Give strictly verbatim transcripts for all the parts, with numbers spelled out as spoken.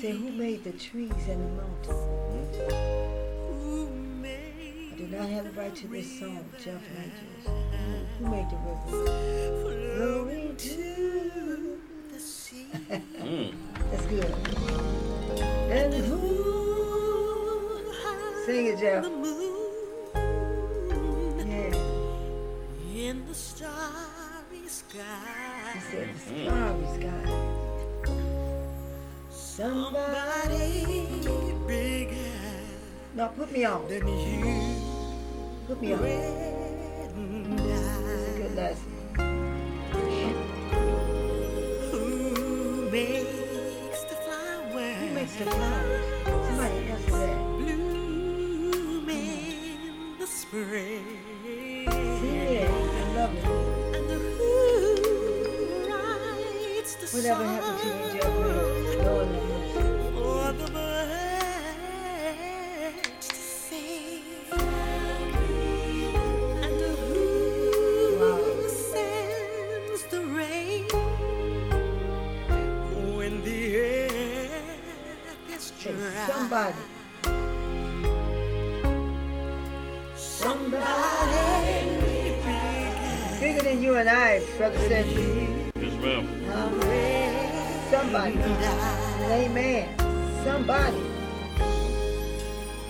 say, who made the trees and the mountains? I do not have the right to this song, Jeff Rogers. Who made the river? Glory to the sea. Mm. That's good. And who? Sing it, Jeff. Yeah. In the starry sky. He said, the starry sky. Somebody bigger. Now put me on. Than you. Put me on. This is a good lesson. Who makes the flowers? Who makes the flowers? Somebody else said. Bloom in the spring. See it. I love it. And the who writes the song. Whatever happened to you, Jeff Rogers? For the birds to sing, and the who sends the rain when the earth is dry. Somebody, somebody bigger than you and I, brother Sandy. Yes, ma'am. Somebody. Amen. Somebody.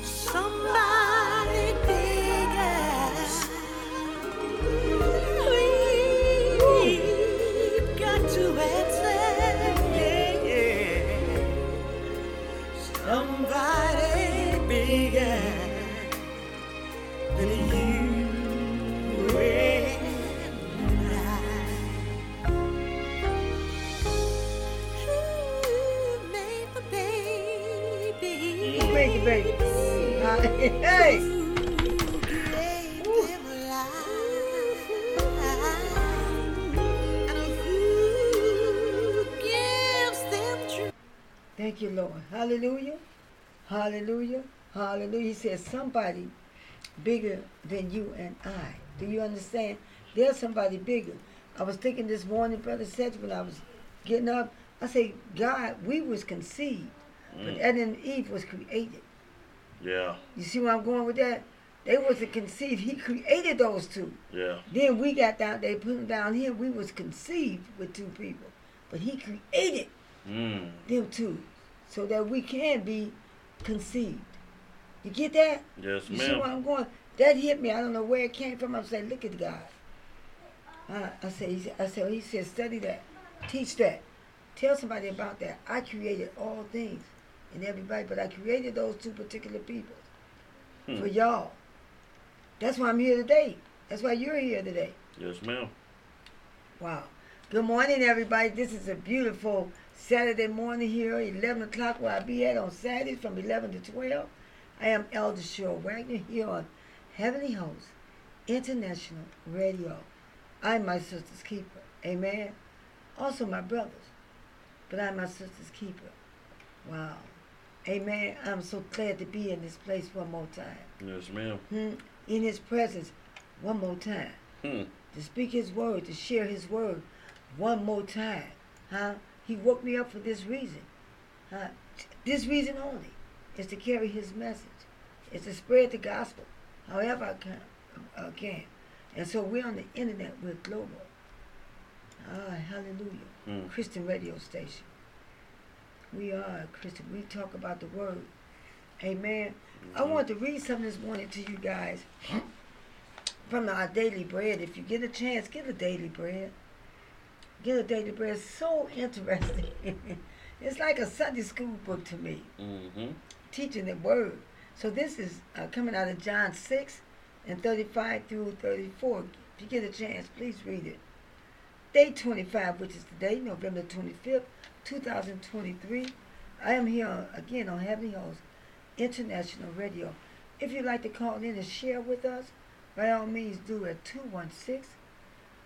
Somebody bigger. We've got to answer. Somebody bigger than you and baby. Hey! Thank you, Lord. Hallelujah. Hallelujah. Hallelujah. He says somebody bigger than you and I. Do you understand? There's somebody bigger. I was thinking this morning, Brother Seth, when I was getting up, I said, God, we was conceived, mm. but Adam and Eve was created. Yeah. You see where I'm going with that? They wasn't conceived. He created those two. Yeah. Then we got down, they put them down here. We was conceived with two people. But he created mm. them two so that we can be conceived. You get that? Yes, you ma'am. You see where I'm going? That hit me. I don't know where it came from. I said, look at God. I, I said, I said, he said, study that. Teach that. Tell somebody about that. I created all things. And everybody, but I created those two particular people hmm. for y'all. That's why I'm here today. That's why you're here today. Yes, ma'am. Wow. Good morning, everybody. This is a beautiful Saturday morning here, eleven o'clock, where I be at on Saturdays from eleven to twelve. I am Elder Shaw Wagner here on Heavenly Host International Radio. I'm my sister's keeper. Amen. Also my brothers, but I'm my sister's keeper. Wow. Amen. I'm so glad to be in this place one more time. Yes, ma'am. Hmm. In his presence one more time. Hmm. To speak his word, to share his word one more time. Huh? He woke me up for this reason. Huh? This reason only is to carry his message. It's to spread the gospel however I can. I can. And so we're on the internet. We're global. Ah, hallelujah. Hmm. Christian radio station. We are Christian. We talk about the word. Amen. Mm-hmm. I want to read something this morning to you guys from our Daily Bread. If you get a chance, get a Daily Bread. Get a Daily Bread. So interesting. It's like a Sunday school book to me. Mm-hmm. Teaching the word. So this is uh, coming out of John six and thirty-five through thirty-four. If you get a chance, please read it. Day twenty-five, which is today, November twenty-fifth. two thousand twenty-three. I am here on, again on Heavenly Host International Radio. If you'd like to call in and share with us, by all means do at two one six,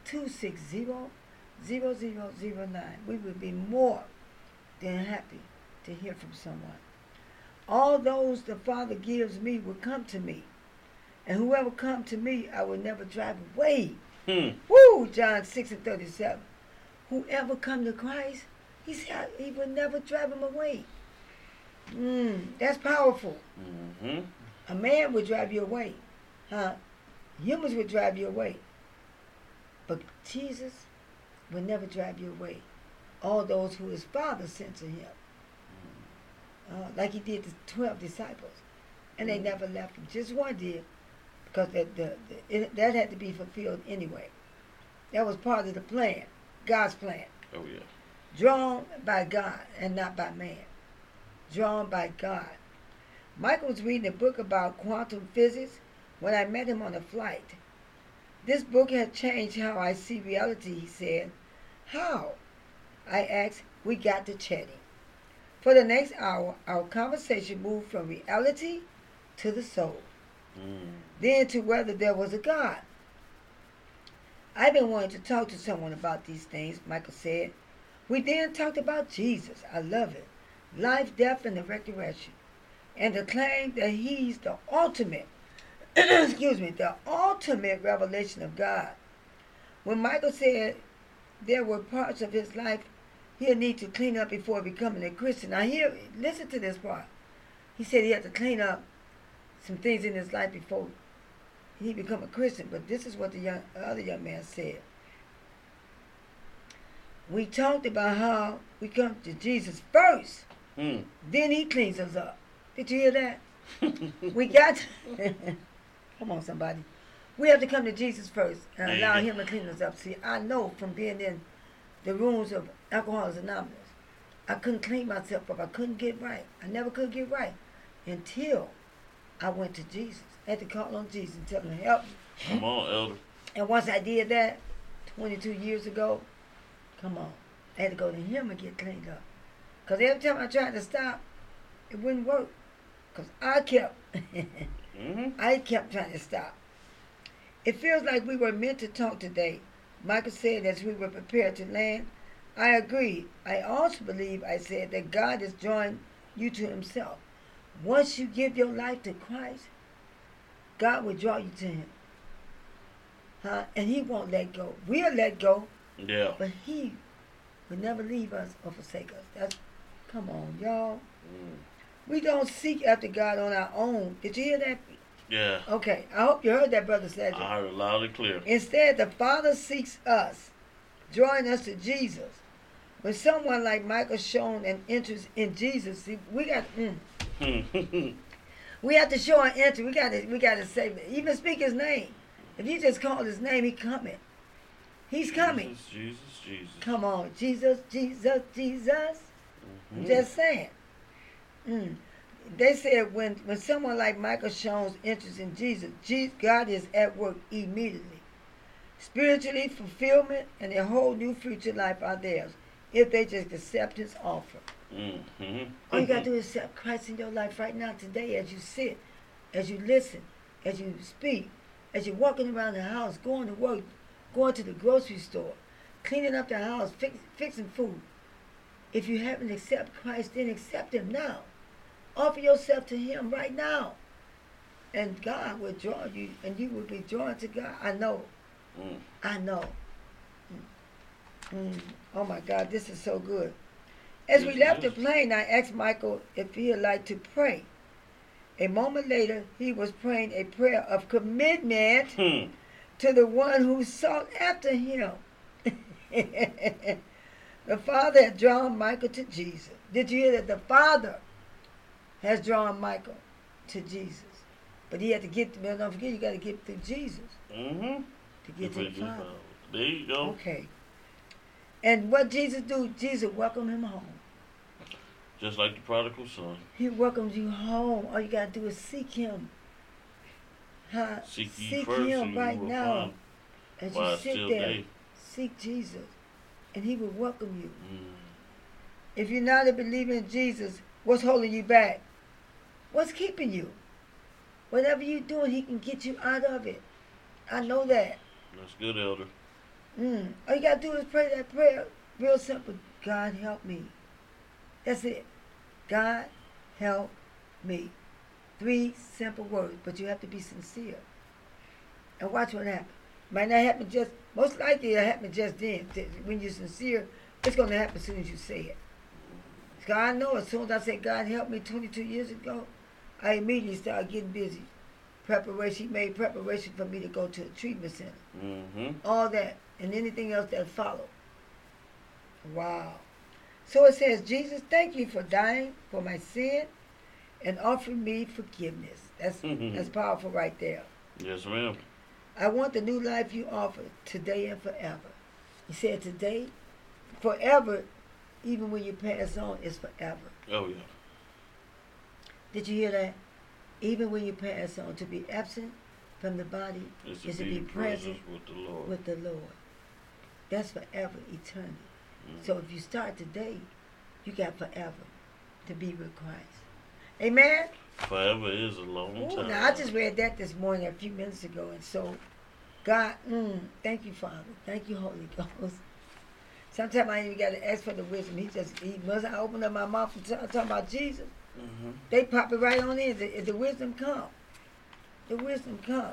two six zero, zero zero zero nine. We would be more than happy to hear from someone. All those the Father gives me will come to me, and whoever come to me, I will never drive away. Hmm. Woo! John six and thirty-seven. Whoever come to Christ, he said, he would never drive him away. Mm, that's powerful. Mm-hmm. A man would drive you away. Huh? Humans would drive you away. But Jesus would never drive you away. All those who his Father sent to him. Uh, like he did the twelve disciples. And they never left him. Just one did. Because that, the, the, it, that had to be fulfilled anyway. That was part of the plan. God's plan. Oh, yeah. Drawn by God and not by man. Drawn by God. Michael was reading a book about quantum physics when I met him on a flight. This book had changed how I see reality, he said. How? I asked. We got to chatting. For the next hour, our conversation moved from reality to the soul. Mm. Then to whether there was a God. I've been wanting to talk to someone about these things, Michael said. We then talked about Jesus. I love it. Life, death, and the resurrection. And the claim that he's the ultimate, excuse me, the ultimate revelation of God. When Michael said there were parts of his life he'll need to clean up before becoming a Christian. Now here, listen to this part. He said he had to clean up some things in his life before he become a Christian. But this is what the young, other young man said. We talked about how we come to Jesus first. Mm. Then he cleans us up. Did you hear that? We got to, come on somebody. We have to come to Jesus first and allow him to clean us up. See, I know from being in the rooms of Alcoholics Anonymous, I couldn't clean myself up. I couldn't get right. I never could get right until I went to Jesus. I had to call on Jesus and tell him to help me. Come on, Elder. And once I did that, twenty-two years ago, come on, I had to go to him and get cleaned up. Because every time I tried to stop, it wouldn't work. Because I kept, mm-hmm. I kept trying to stop. It feels like we were meant to talk today, Michael said, as we were prepared to land. I agree. I also believe, I said, that God is drawing you to himself. Once you give your life to Christ, God will draw you to him. Huh? And he won't let go. We'll let go. Yeah. But he will never leave us or forsake us. That's, come on, y'all. Mm. We don't seek after God on our own. Did you hear that? Yeah. Okay. I hope you heard that, Brother Cedric. I heard it loud and clear. Instead, the Father seeks us, drawing us to Jesus. When someone like Michael shown an interest in Jesus, see, we got mm, we have to show an interest. We got to we got to say, even speak his name. If you just call his name, he coming. He's Jesus, coming. Jesus, Jesus. Come on, Jesus, Jesus, Jesus. Mm-hmm. I'm just saying. Mm. They said when, when someone like Michael shows interest in Jesus, Jesus, God is at work immediately. Spiritually, fulfillment and a whole new future life are theirs if they just accept his offer. Mm-hmm. All you got to do is accept Christ in your life right now, today, as you sit, as you listen, as you speak, as you're walking around the house, going to work, going to the grocery store, cleaning up the house, fix, fixing food. If you haven't accepted Christ, then accept him now. Offer yourself to him right now. And God will draw you, and you will be drawn to God. I know. Mm. I know. Mm. Mm. Oh, my God, this is so good. As we left the plane, I asked Michael if he would like to pray. A moment later, he was praying a prayer of commitment hmm. to the one who sought after him. The Father had drawn Michael to Jesus. Did you hear that? The Father has drawn Michael to Jesus. But he had to get, don't forget, you got to get through Jesus. Mm-hmm. To get to the Father. There you go. Okay. And what Jesus do? Jesus welcomed him home. Just like the prodigal son. He welcomes you home. All you got to do is seek him. Huh? Seek, seek him right now. As you sit there, day. Seek Jesus. And he will welcome you. Mm. If you're not a believer in Jesus, what's holding you back? What's keeping you? Whatever you're doing, he can get you out of it. I know that. That's good, Elder. Mm. All you got to do is pray that prayer. Real simple. God, help me. That's it. God, help me. Three simple words, but you have to be sincere. And watch what happens. Might not happen just, most likely it'll happen just then. When you're sincere, it's going to happen as soon as you say it. God knows, as soon as I said, God help me twenty-two years ago, I immediately started getting busy. Preparation, he made preparation for me to go to the treatment center. Mm-hmm. All that and anything else that followed. Wow. So it says, Jesus, thank you for dying for my sin and offering me forgiveness. That's mm-hmm. that's powerful right there. Yes, ma'am. I want the new life you offer today and forever. He said today, forever, even when you pass on, it's forever. Oh, yeah. Did you hear that? Even when you pass on, to be absent from the body is to, to be present with the Lord. With the Lord. That's forever, eternity. Mm. So if you start today, you got forever to be with Christ. Amen? Forever is a long Ooh, time. Now, I just read that this morning a few minutes ago, and so, God, mm, thank you, Father. Thank you, Holy Ghost. Sometimes I even got to ask for the wisdom. He just, he must I open up my mouth and t- talk about Jesus. Mm-hmm. They pop it right on in. The, the wisdom come. The wisdom come.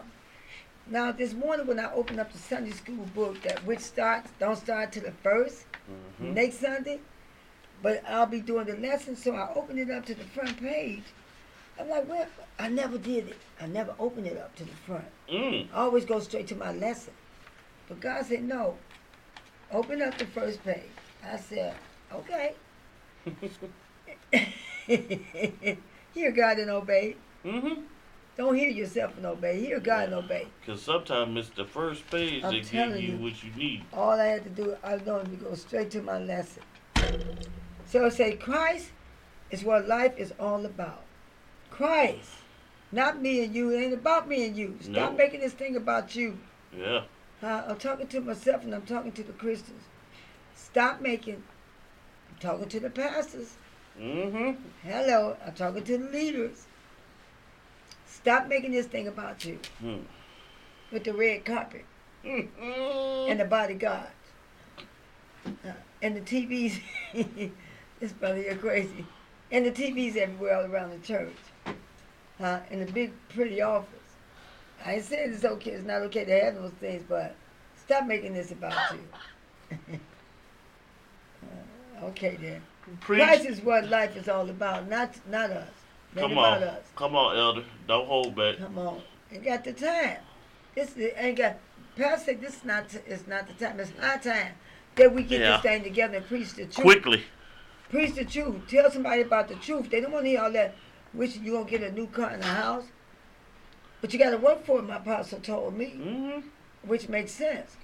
Now, this morning when I opened up the Sunday school book, that which starts, don't start till the first, mm-hmm. next Sunday, but I'll be doing the lesson, so I opened it up to the front page. I'm like, well, I never did it. I never opened it up to the front. Mm. I always go straight to my lesson. But God said, no, open up the first page. I said, okay. Hear God and obey. Mm-hmm. Don't hear yourself and obey. Hear God and obey. Because sometimes it's the first page I'm that gives you, you what you need. All I had to do, I was going to go straight to my lesson. So I say, Christ is what life is all about. Christ, not me and you. It ain't about me and you. Stop no. making this thing about you. Yeah. Uh, I'm talking to myself and I'm talking to the Christians. Stop making. I'm talking to the pastors. Mm-hmm. Hello. I'm talking to the leaders. Stop making this thing about you. Mm. With the red carpet. Mm-hmm. And the bodyguards. Uh, and the T Vs. This brother, you're crazy. And the T Vs everywhere all around the church. Huh? And the big, pretty office. I ain't saying it's okay. It's not okay to have those things, but stop making this about you. uh, okay, then. Preach. Christ is what life is all about, not not us. Not Come about on. Us. Come on, Elder. Don't hold back. Come on. Ain't got the time. This ain't got. Pastor, this is not. T- it's not the time. It's high time that we get yeah. this thing together and preach the truth quickly. Preach the truth. Tell somebody about the truth. They don't want to hear all that. Wishing you gonna get a new car and a house. But you got to work for it, my apostle told me, mm-hmm. which makes sense.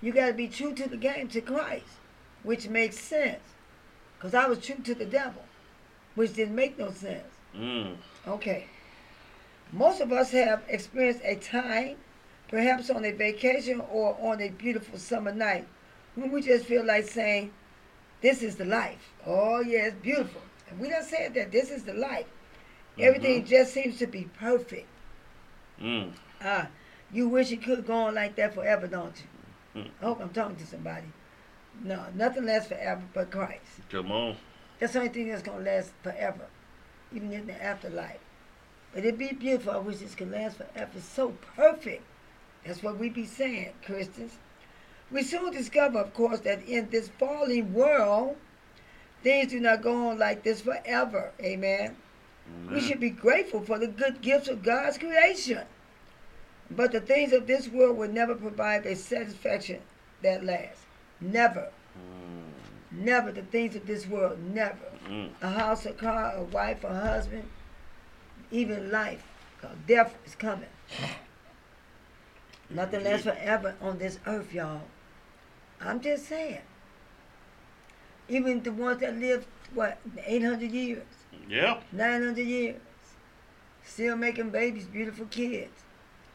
You got to be true to the game, to Christ, which makes sense. Because I was true to the devil, which didn't make no sense. Mm. Okay. Most of us have experienced a time, perhaps on a vacation or on a beautiful summer night, when we just feel like saying, this is the life. Oh, yeah, it's beautiful. And we done said that this is the life. Everything mm-hmm. just seems to be perfect. Mm. Uh, you wish it could go on like that forever, don't you? Mm. I hope I'm talking to somebody. No, nothing lasts forever but Christ. Come on. That's the only thing that's going to last forever, even in the afterlife. But it'd be beautiful. I wish this could last forever. It's so perfect. That's what we be saying, Christians. We soon discover, of course, that in this fallen world, things do not go on like this forever. Amen. Mm-hmm. We should be grateful for the good gifts of God's creation. But the things of this world will never provide a satisfaction that lasts. Never. Mm-hmm. Never. The things of this world, never. Mm-hmm. A house, a car, a wife, a husband, even life. Because death is coming. Mm-hmm. Nothing lasts forever on this earth, y'all. I'm just saying. Even the ones that lived, what, eight hundred years? Yep. nine hundred years. Still making babies, beautiful kids.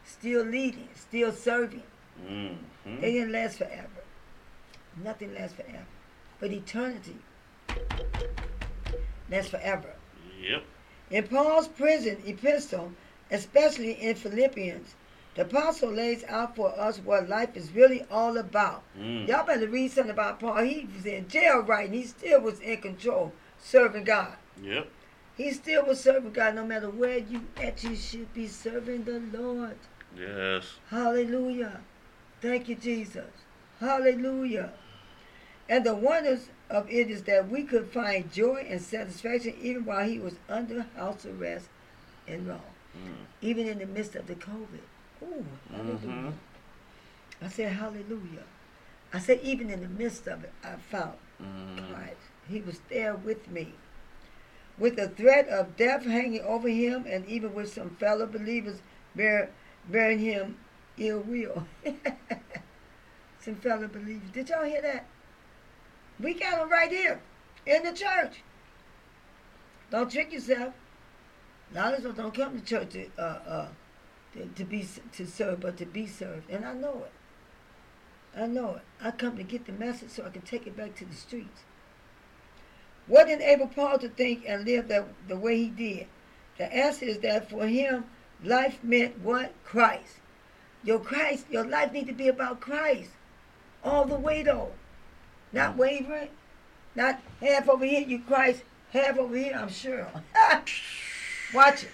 Still leading, still serving. Mm-hmm. They didn't last forever. Nothing lasts forever. But eternity lasts forever. Yep. In Paul's prison epistle, especially in Philippians, the apostle lays out for us what life is really all about. Mm. Y'all better read something about Paul. He was in jail, right? And he still was in control, serving God. Yep. He still was serving God. No matter where you at, you should be serving the Lord. Yes. Hallelujah. Thank you, Jesus. Hallelujah. And the wonders of it is that we could find joy and satisfaction even while he was under house arrest in Rome, mm. even in the midst of the COVID. Ooh, hallelujah. Mm-hmm. I said, hallelujah. I said, even in the midst of it, I found mm. Christ. He was there with me. With the threat of death hanging over him, and even with some fellow believers bear, bearing him ill will. Some fellow believers. Did y'all hear that? We got them right here in the church. Don't trick yourself. A lot of us don't come to church to, uh, uh, to, to be to serve, but to be served. And I know it. I know it. I come to get the message so I can take it back to the streets. What enabled Paul to think and live that, the way he did? The answer is that for him, life meant what? Christ. Your Christ, your life needs to be about Christ. All the way though. Not wavering. Not half over here, you Christ. Half over here, I'm sure. Watch it.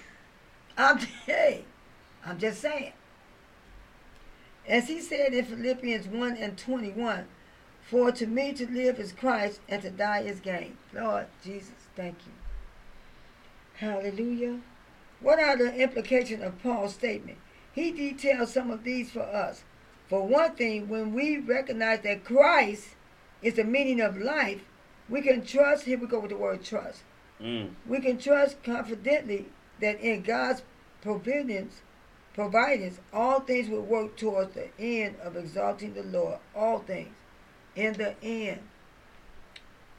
I'm, hey, I'm just saying. As he said in Philippians one and twenty-one, for to me to live is Christ, and to die is gain. Lord Jesus, thank you. Hallelujah. What are the implications of Paul's statement? He details some of these for us. For one thing, when we recognize that Christ is the meaning of life, we can trust, here we go with the word trust. Mm. We can trust confidently that in God's providence, providence, all things will work towards the end of exalting the Lord. All things. In the end.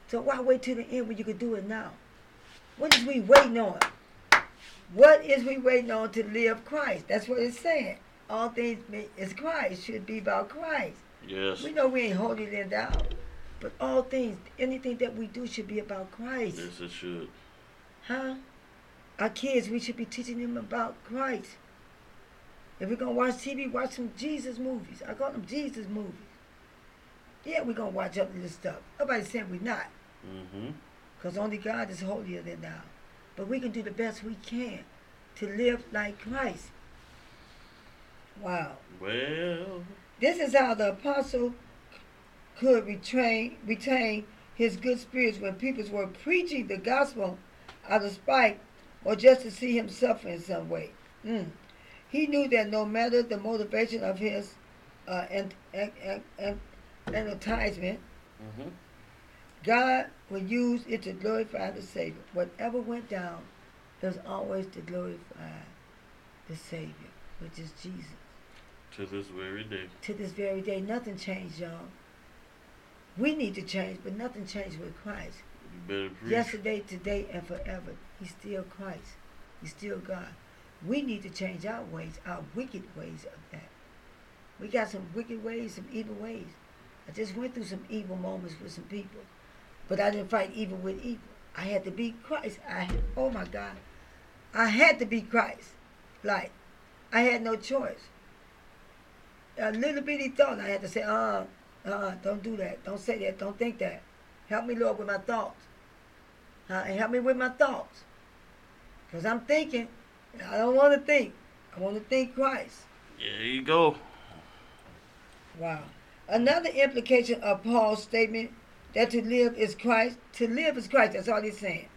So why wait till the end when you can do it now? What is we waiting on? What is we waiting on to live Christ? That's what it's saying. All things is Christ. Should be about Christ. Yes. We know we ain't holy endowed, but all things, anything that we do should be about Christ. Yes, it should. Huh? Our kids, we should be teaching them about Christ. If we're going to watch T V, watch some Jesus movies. I call them Jesus movies. Yeah, we're going to watch up this stuff. Nobody's saying we're not. Because mm-hmm. only God is holier than thou. But we can do the best we can to live like Christ. Wow. Well. This is how the apostle could retrain, retain his good spirits when people were preaching the gospel out of spite or just to see him suffer in some way. Mm. He knew that no matter the motivation of his uh, and and and, and advertisement, mm-hmm. God would use it to glorify the Savior. Whatever went down, there's always to glorify the Savior, which is Jesus. To this very day. To this very day. Nothing changed, y'all. We need to change, but nothing changed with Christ. You better preach. Yesterday, today, and forever. He's still Christ. He's still God. We need to change our ways, our wicked ways of that. We got some wicked ways, some evil ways. I just went through some evil moments with some people. But I didn't fight evil with evil. I had to be Christ. I oh my God. I had to be Christ. Like, I had no choice. A little bitty thought, I had to say, uh, uh, don't do that. Don't say that. Don't think that. Help me, Lord, with my thoughts. Uh, help me with my thoughts. Because I'm thinking. I don't want to think. I want to think Christ. There you go. Wow. Another implication of Paul's statement that to live is Christ, to live is Christ, that's all he's saying,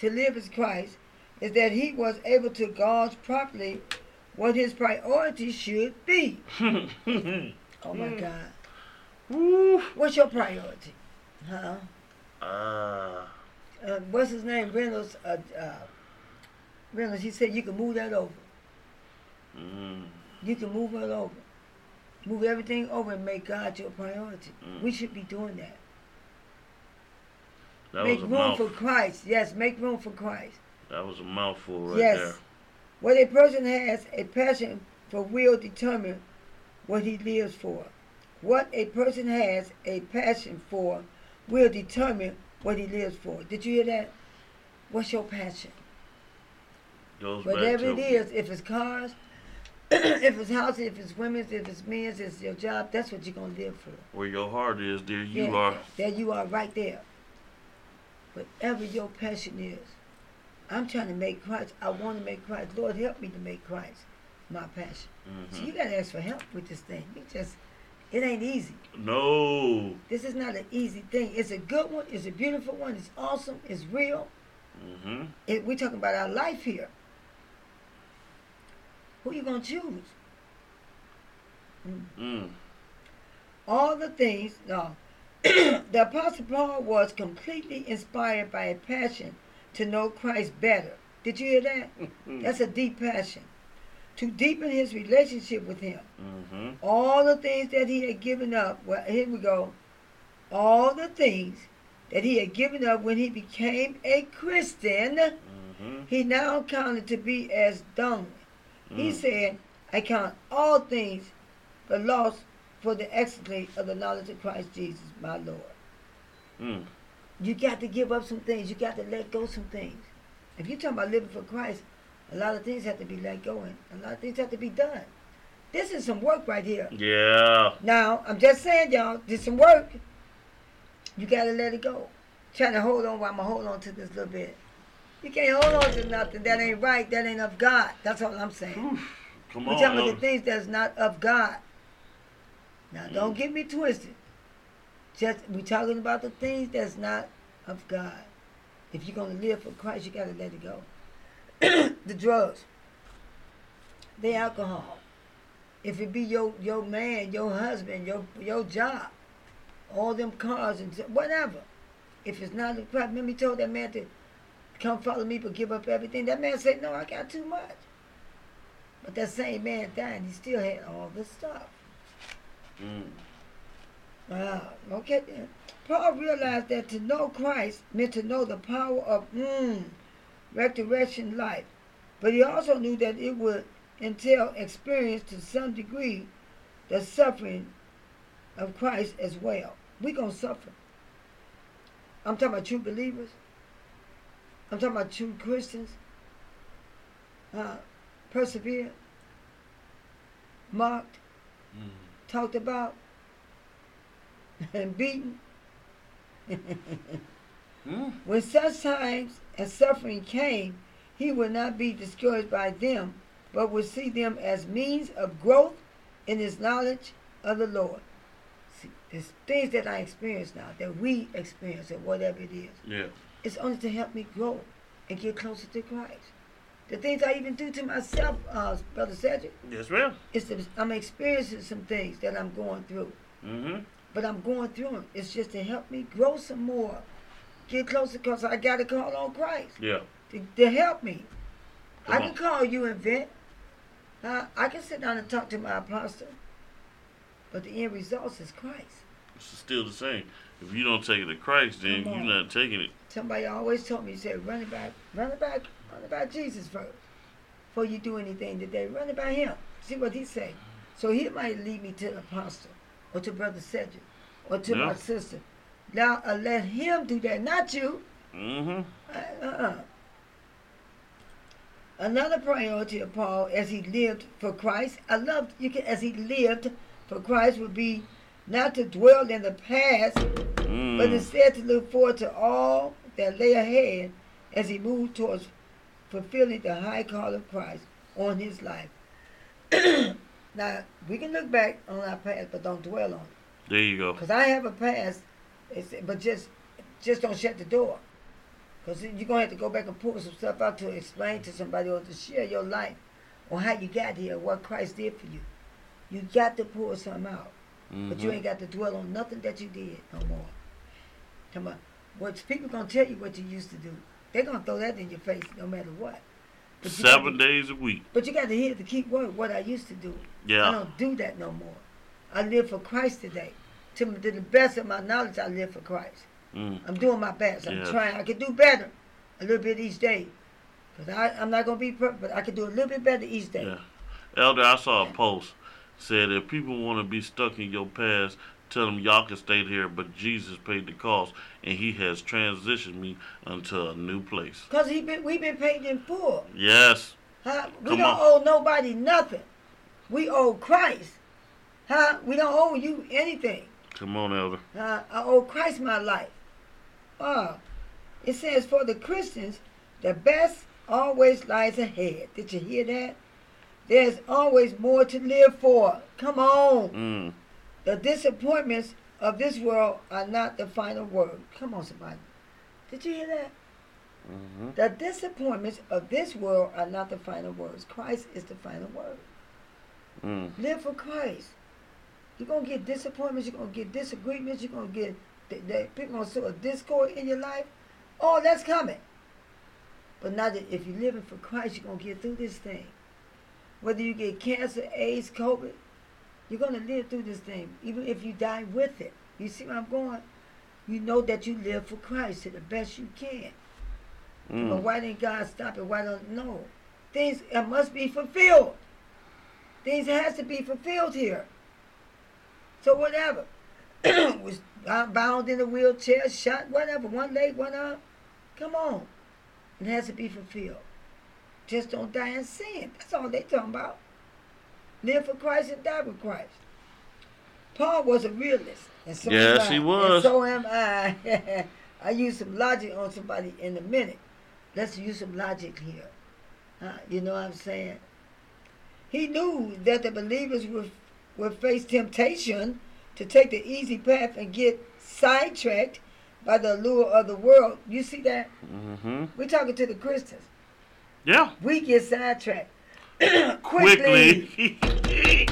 to live is Christ, is that he was able to gauge properly what his priority should be. Oh my God. Ooh. What's your priority? Huh? Uh. uh what's his name? Reynolds. Uh, uh, Reynolds, he said you can move that over. Mm. You can move it over. Move everything over and make God your priority. Mm. We should be doing that. That make was a room mouthful. For Christ. Yes, make room for Christ. That was a mouthful right yes. there. When a person has a passion for will determine what he lives for. What a person has a passion for will determine what he lives for. Did you hear that? What's your passion? Goes Whatever it is, if it's cars, if it's houses, if it's women's, if it's men's, if it's your job, that's what you're going to live for. Where your heart is, there you yeah, are. There you are, right there. Whatever your passion is. I'm trying to make Christ. I want to make Christ. Lord, help me to make Christ my passion. Mm-hmm. So you got to ask for help with this thing. You just It ain't easy. No. This is not an easy thing. It's a good one. It's a beautiful one. It's awesome. It's real. Mm-hmm. It, we're talking about our life here. Who you going to choose? Mm. Mm. All the things. No. The Apostle Paul was completely inspired by a passion to know Christ better. Did you hear that? That's a deep passion. To deepen his relationship with him. Mm-hmm. All the things that he had given up. Well, here we go. All the things that he had given up when he became a Christian, mm-hmm. he now counted to be as dung. Mm. He said, I count all things but loss for the excellency of the knowledge of Christ Jesus, my Lord. Mm. You got to give up some things. You got to let go some things. If you're talking about living for Christ, a lot of things have to be let go and a lot of things have to be done. This is some work right here. Yeah. Now, I'm just saying, y'all, this is some work. You got to let it go. Trying to hold on while I'm going to hold on to this little bit. You can't hold on to nothing. That ain't right. That ain't of God. That's all I'm saying. Oof. Come on. We're talking about the things that's not of God. Now, mm. don't get me twisted. Just we're talking about the things that's not of God. If you're going to live for Christ, you got to let it go. The drugs, the alcohol, if it be your, your man, your husband, your your job, all them cars and whatever. If it's not a problem, remember he told that man to come follow me but give up everything. That man said, no, I got too much. But that same man died, he still had all the stuff. Mm. Wow, okay then. Paul realized that to know Christ meant to know the power of mm, resurrection life. But he also knew that it would entail experience to some degree the suffering of Christ as well. We're going to suffer. I'm talking about true believers. I'm talking about true Christians. Uh, persevered, mocked, mm. talked about, and beaten. mm. When such times and suffering came, he would not be discouraged by them, but would see them as means of growth in his knowledge of the Lord. See, there's things that I experience now, that we experience, or whatever it is. Yeah. It's only to help me grow and get closer to Christ. The things I even do to myself, uh, Brother Cedric. Yes, ma'am. It's the, I'm experiencing some things that I'm going through. Mm-hmm. But I'm going through them. It's just to help me grow some more. Get closer because I got to call on Christ. Yeah. To, to help me. Come I can on. Call you and vent. Uh, I can sit down and talk to my apostle. But the end result is Christ. It's still the same. If you don't take it to Christ, then you're not taking it. Somebody always told me, he said, run about, run about, run about Jesus first. Before you do anything today, run about him. See what he say. So he might lead me to the apostle. Or to Brother Cedric, or to yeah. my sister. Now, uh, let him do that, not you. Mm-hmm. Uh, uh-uh. Another priority of Paul as he lived for Christ, I love, you can, as he lived for Christ would be not to dwell in the past, mm. but instead to look forward to all that lay ahead as he moved towards fulfilling the high call of Christ on his life. Now, we can look back on our past, but don't dwell on it. There you go. Because I have a past, but just just don't shut the door. Because you're going to have to go back and pull some stuff out to explain to somebody or to share your life on how you got here, what Christ did for you. You got to pull something out. Mm-hmm. But you ain't got to dwell on nothing that you did no more. Come on. What people going to tell you what you used to do. They're going to throw that in your face no matter what. Seven to, days a week. But you got to hear the key word, what I used to do. Yeah. I don't do that no more. I live for Christ today. To, to the best of my knowledge, I live for Christ. Mm. I'm doing my best. I'm yeah. trying. I can do better a little bit each day. Because I'm not going to be perfect, but I can do a little bit better each day. Yeah. Elder, I saw a post said if people want to be stuck in your past, tell them y'all can stay here, but Jesus paid the cost, and he has transitioned me into a new place. Because he been, we've been paid in full. Yes. Huh? We Come don't on. owe nobody nothing. We owe Christ. Huh? We don't owe you anything. Come on, Elder. Huh? I owe Christ my life. Uh, it says, for the Christians, the best always lies ahead. Did you hear that? There's always more to live for. Come on. Mm. The disappointments of this world are not the final word. Come on, somebody. Did you hear that? Mm-hmm. The disappointments of this world are not the final words. Christ is the final word. Mm. Live for Christ. You're going to get disappointments. You're going to get disagreements. You're going to get th- th- people going to sow a discord in your life. Oh, that's coming. But now that if you're living for Christ, you're going to get through this thing. Whether you get cancer, AIDS, COVID, you're going to live through this thing, even if you die with it. You see where I'm going? You know that you live for Christ to the best you can. Mm. But why didn't God stop it? Why don't no? Things it must be fulfilled. Things has to be fulfilled here. So whatever. Was bound in a wheelchair, shot, whatever, one leg, one arm. Come on. It has to be fulfilled. Just don't die in sin. That's all they talking about. Live for Christ and die with Christ. Paul was a realist. And so yes, he was. And so am I. I use some logic on somebody in a minute. Let's use some logic here. Uh, you know what I'm saying? He knew that the believers would, would face temptation to take the easy path and get sidetracked by the allure of the world. You see that? Mm-hmm. We're talking to the Christians. Yeah. We get sidetracked. Quickly. Quickly.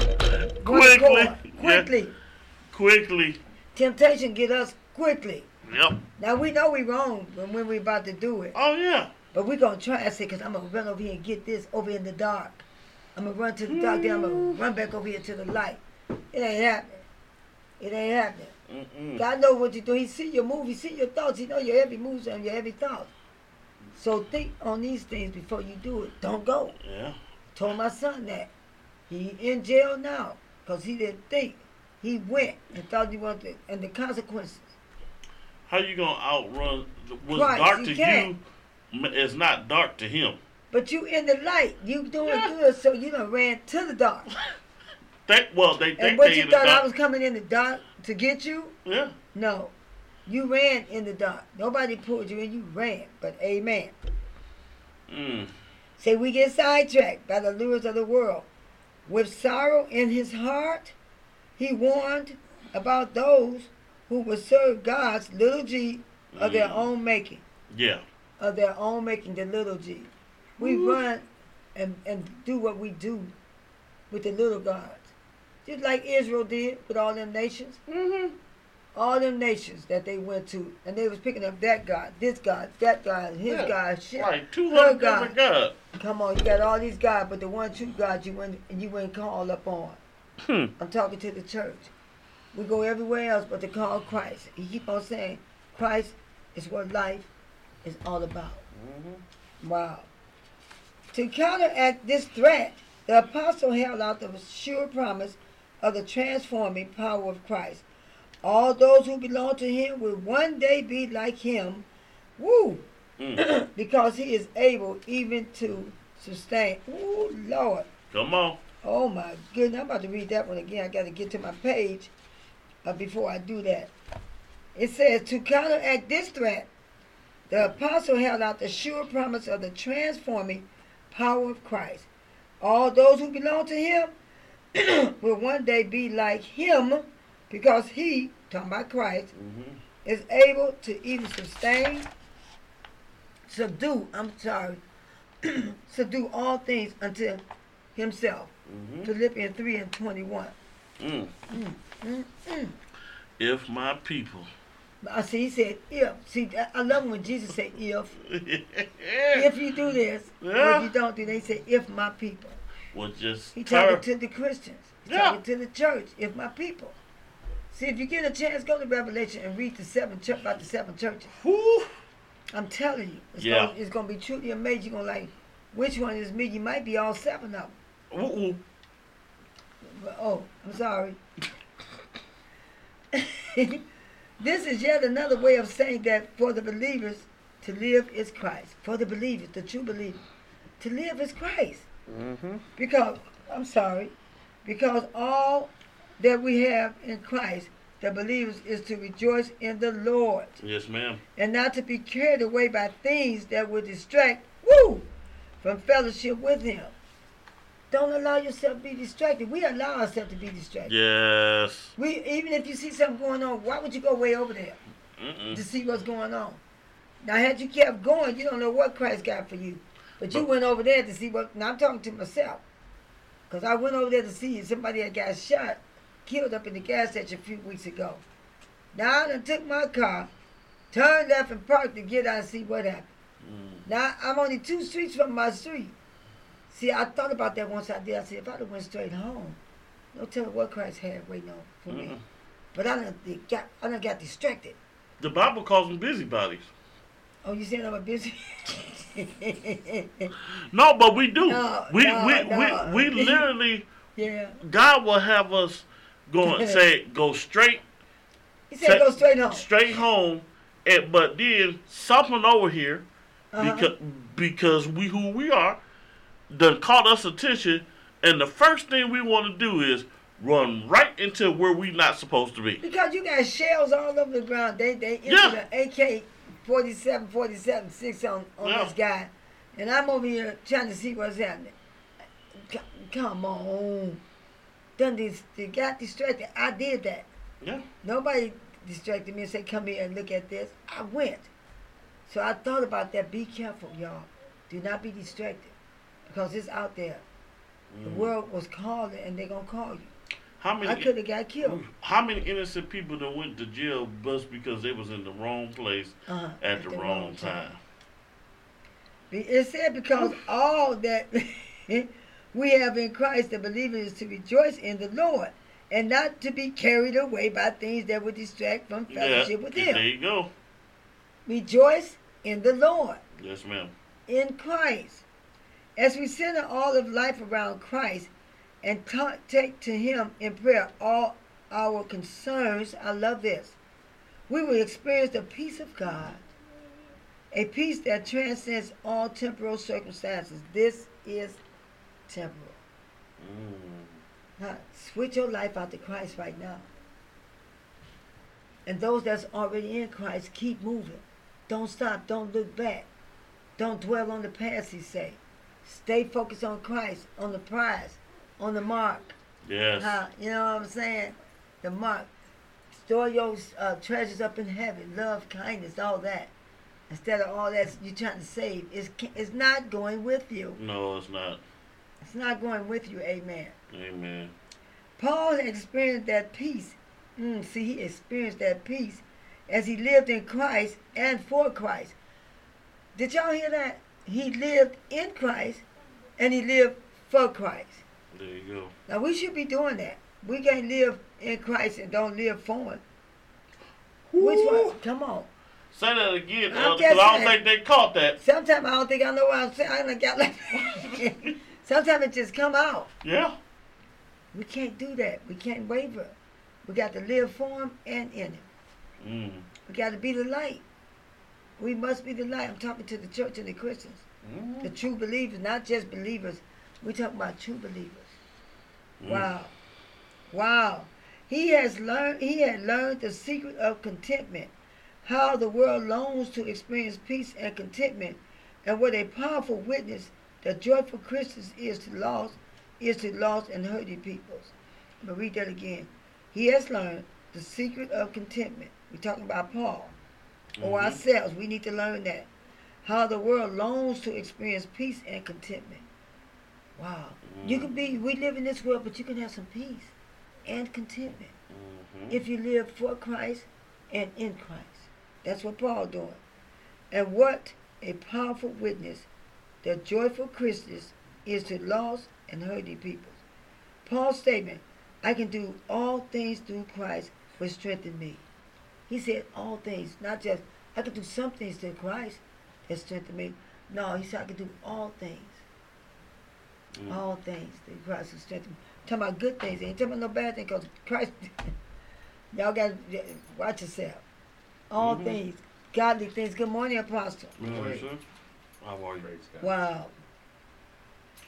Quickly. Quickly. Yeah. Quickly. Temptation get us quickly. Yep. Now, we know we're wrong when we're about to do it. Oh, yeah. But we're going to try. I say, because I'm going to run over here and get this over in the dark. I'm going to run to the dark, then I'm going to run back over here to the light. It ain't happening. It ain't happening. Mm-mm. God knows what you do. He see your move. He see your thoughts. He know your every move and your every thought. So think on these things before you do it. Don't go. Yeah. Told my son that. He in jail now because he didn't think. He went and thought he wanted, and the consequences. How you going to outrun what's Christ, dark to you, you is not dark to him. But you in the light. You doing yeah. good, so you done ran to the dark. That, well, they think and what they you in thought the dark. I was coming in the dark to get you? Yeah. No. You ran in the dark. Nobody pulled you in. You ran. But amen. Mm. Say we get sidetracked by the lures of the world. With sorrow in his heart, he warned about those who would serve God's little g of mm. their own making. Yeah. Of their own making, the little g. We Ooh. run and, and do what we do with the little gods. Just like Israel did with all them nations. Mm-hmm. All them nations that they went to, and they was picking up that God, this God, that God, his yeah, God, shit, right, her God. God. Come on, you got all these gods, but the one true God you wouldn't, you wouldn't call upon. Hmm. I'm talking to the church. We go everywhere else but to call Christ. He keep on saying, Christ is what life is all about. Mm-hmm. Wow. To counteract this threat, the apostle held out the sure promise of the transforming power of Christ. All those who belong to him will one day be like him, woo, mm. because he is able even to sustain. Ooh, Lord. Come on. Oh, my goodness. I'm about to read that one again. I got to get to my page uh, before I do that. It says, to counteract this threat, the apostle held out the sure promise of the transforming power of Christ. All those who belong to him will one day be like him, because he, talking about Christ, mm-hmm. is able to even sustain, subdue, I'm sorry, subdue all things unto himself. Mm-hmm. Philippians three and twenty-one. Mm. Mm, mm, mm. If my people. I see, he said if. See, I love when Jesus said if. If you do this, yeah. or if you don't do that, he said if my people. Well, just he tar- talking to the Christians. He yeah. talking to the church, if my people. See, if you get a chance, go to Revelation and read the seven ch- about the seven churches. Woo. I'm telling you, it's yeah. going it's gonna to be truly amazing. You're going to like, which one is me? You might be all seven of them. Ooh. Oh, I'm sorry. This is yet another way of saying that for the believers, to live is Christ. For the believers, the true believers, to live is Christ. Mm-hmm. Because, I'm sorry, because all that we have in Christ, the believers, is to rejoice in the Lord. Yes, ma'am. And not to be carried away by things that would distract, woo, from fellowship with him. Don't allow yourself to be distracted. We allow ourselves to be distracted. Yes. We even if you see something going on, why would you go way over there Mm-mm. to see what's going on? Now, had you kept going, you don't know what Christ got for you. But you but, went over there to see what... Now, I'm talking to myself. Because I went over there to see somebody that got shot, killed up in the gas station a few weeks ago. Now, I done took my car, turned left and parked to get out and see what happened. Mm. Now, I'm only two streets from my street. See, I thought about that once I did. I said, if I would have went straight home, no telling what Christ had waiting on for mm-hmm. me. But I done got, I done got distracted. The Bible calls them busybodies. Oh, you saying I'm a busy? No, but we do. No, we, no, we, no. we we literally, yeah. God will have us going, say, go straight. He said say, go straight home. Straight home, and, but then something over here, uh-huh. because, because we who we are, done caught us attention, and the first thing we want to do is run right into where we not supposed to be. Because you got shells all over the ground. They, they empty yeah. the A K forty-seven, forty-seven, six on, on yeah. this guy. And I'm over here trying to see what's happening. C- come on. Done this, they got distracted. I did that. Yeah. Nobody distracted me and said, come here and look at this. I went. So I thought about that. Be careful, y'all. Do not be distracted. Because it's out there. Mm. The world was calling and they're going to call you. How many, I could have got killed. How many innocent people that went to jail just because they was in the wrong place uh-huh, at, at the, the wrong, wrong time? time. It said because all that we have in Christ, the believer, is to rejoice in the Lord and not to be carried away by things that would distract from fellowship yeah, with Him. There you go. Rejoice in the Lord. Yes, ma'am. In Christ. As we center all of life around Christ, and ta- take to Him in prayer all our concerns. I love this. We will experience the peace of God, a peace that transcends all temporal circumstances. This is temporal. Mm. Now, switch your life out to Christ right now. And those that's already in Christ, keep moving. Don't stop. Don't look back. Don't dwell on the past, He say. Stay focused on Christ, on the prize. On the mark. Yes. Uh, you know what I'm saying? The mark. Store your uh, treasures up in heaven. Love, kindness, all that. Instead of all that you're trying to save. It's, it's not going with you. No, it's not. It's not going with you. Amen. Amen. Paul experienced that peace. Mm, see, he experienced that peace as he lived in Christ and for Christ. Did y'all hear that? He lived in Christ and he lived for Christ. There you go. Now, we should be doing that. We can't live in Christ and don't live for Him. Ooh. Which one? Come on. Say that again, because I don't think they caught that. Sometimes I don't think I know what I'm saying. I done got like sometimes it just come out. Yeah. We can't do that. We can't waver. We got to live for Him and in Him. Mm. We got to be the light. We must be the light. I'm talking to the church and the Christians. Mm. The true believers, not just believers. We're talking about true believers. Mm. Wow. Wow. He has learned he had learned the secret of contentment, how the world longs to experience peace and contentment, and what a powerful witness the joyful Christians is to lost, is to lost and hurting peoples. I'm gonna read that again. He has learned the secret of contentment. We're talking about Paul. Mm-hmm. Or ourselves. We need to learn that. How the world longs to experience peace and contentment. Wow. Mm. You can be, we live in this world, but you can have some peace and contentment mm-hmm. if you live for Christ and in Christ. That's what Paul doing. And what a powerful witness the joyful Christians is to lost and hurting people. Paul's statement, I can do all things through Christ which strengthen me. He said all things, not just, I can do some things through Christ that strengthen me. No, he said I can do all things. Mm. All things through Christ who strengthens me. I'm talking about good things. I ain't talking about no bad things because Christ, y'all got to watch yourself. All mm-hmm. things, godly things. Good morning, Apostle. Good morning, sir. How are you? Wow.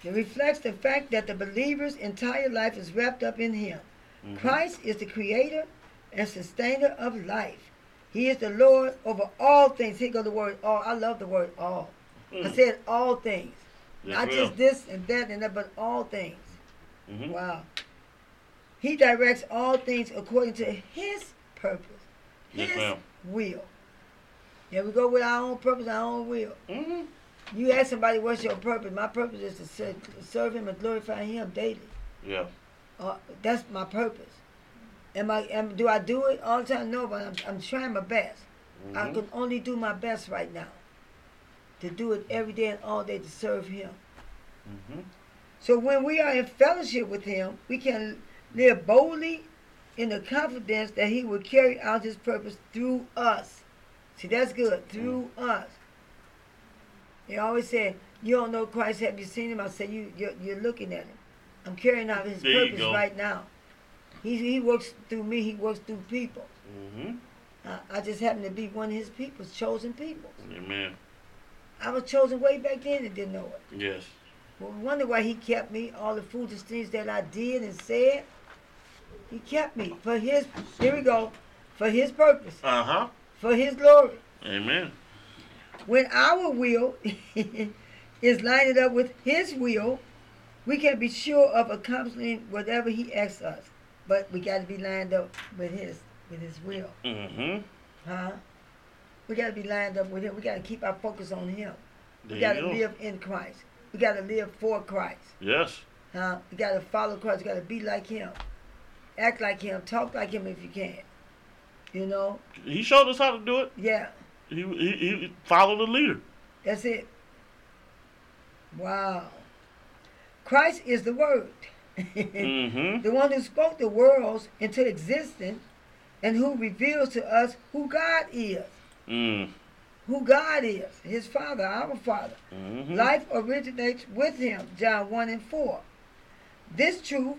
It reflects the fact that the believer's entire life is wrapped up in Him. Mm-hmm. Christ is the creator and sustainer of life. He is the Lord over all things. Here goes the word all. I love the word all. Mm. I said all things. Yes, Not ma'am. just this and that and that, but all things. Mm-hmm. Wow. He directs all things according to His purpose, His yes, will. Yeah, we go with our own purpose, our own will. Mm-hmm. You ask somebody, what's your purpose? My purpose is to serve, serve Him and glorify Him daily. Yeah. Uh, that's my purpose. Am I? Am, do I do it all the time? No, but I'm, I'm trying my best. Mm-hmm. I can only do my best right now. To do it every day and all day to serve Him. Mm-hmm. So when we are in fellowship with Him, we can live boldly in the confidence that He will carry out His purpose through us. See, that's good. Through mm-hmm. us. He always said, you don't know Christ, have you seen Him? I said, you, you're, you're looking at Him. I'm carrying out His there purpose right now. He, he works through me. He works through people. Mm-hmm. I, I just happen to be one of His people, chosen people. Amen. I was chosen way back then and didn't know it. Yes. Well, I wonder why He kept me, all the foolish things that I did and said. He kept me for His, here we go, for His purpose. Uh-huh. For His glory. Amen. When our will is lined up with His will, we can be sure of accomplishing whatever He asks us. But we got to be lined up with His, with His will. Mm-hmm. Huh? We got to be lined up with Him. We got to keep our focus on Him. There we got to live in Christ. We got to live for Christ. Yes. Huh? We got to follow Christ. We got to be like Him. Act like Him. Talk like Him if you can. You know? He showed us how to do it. Yeah. He, he, he followed the leader. That's it. Wow. Christ is the Word. Mm-hmm. The one who spoke the worlds into existence and who reveals to us who God is. Mm. Who God is, His Father, our Father. Mm-hmm. Life originates with Him, John one and four. This truth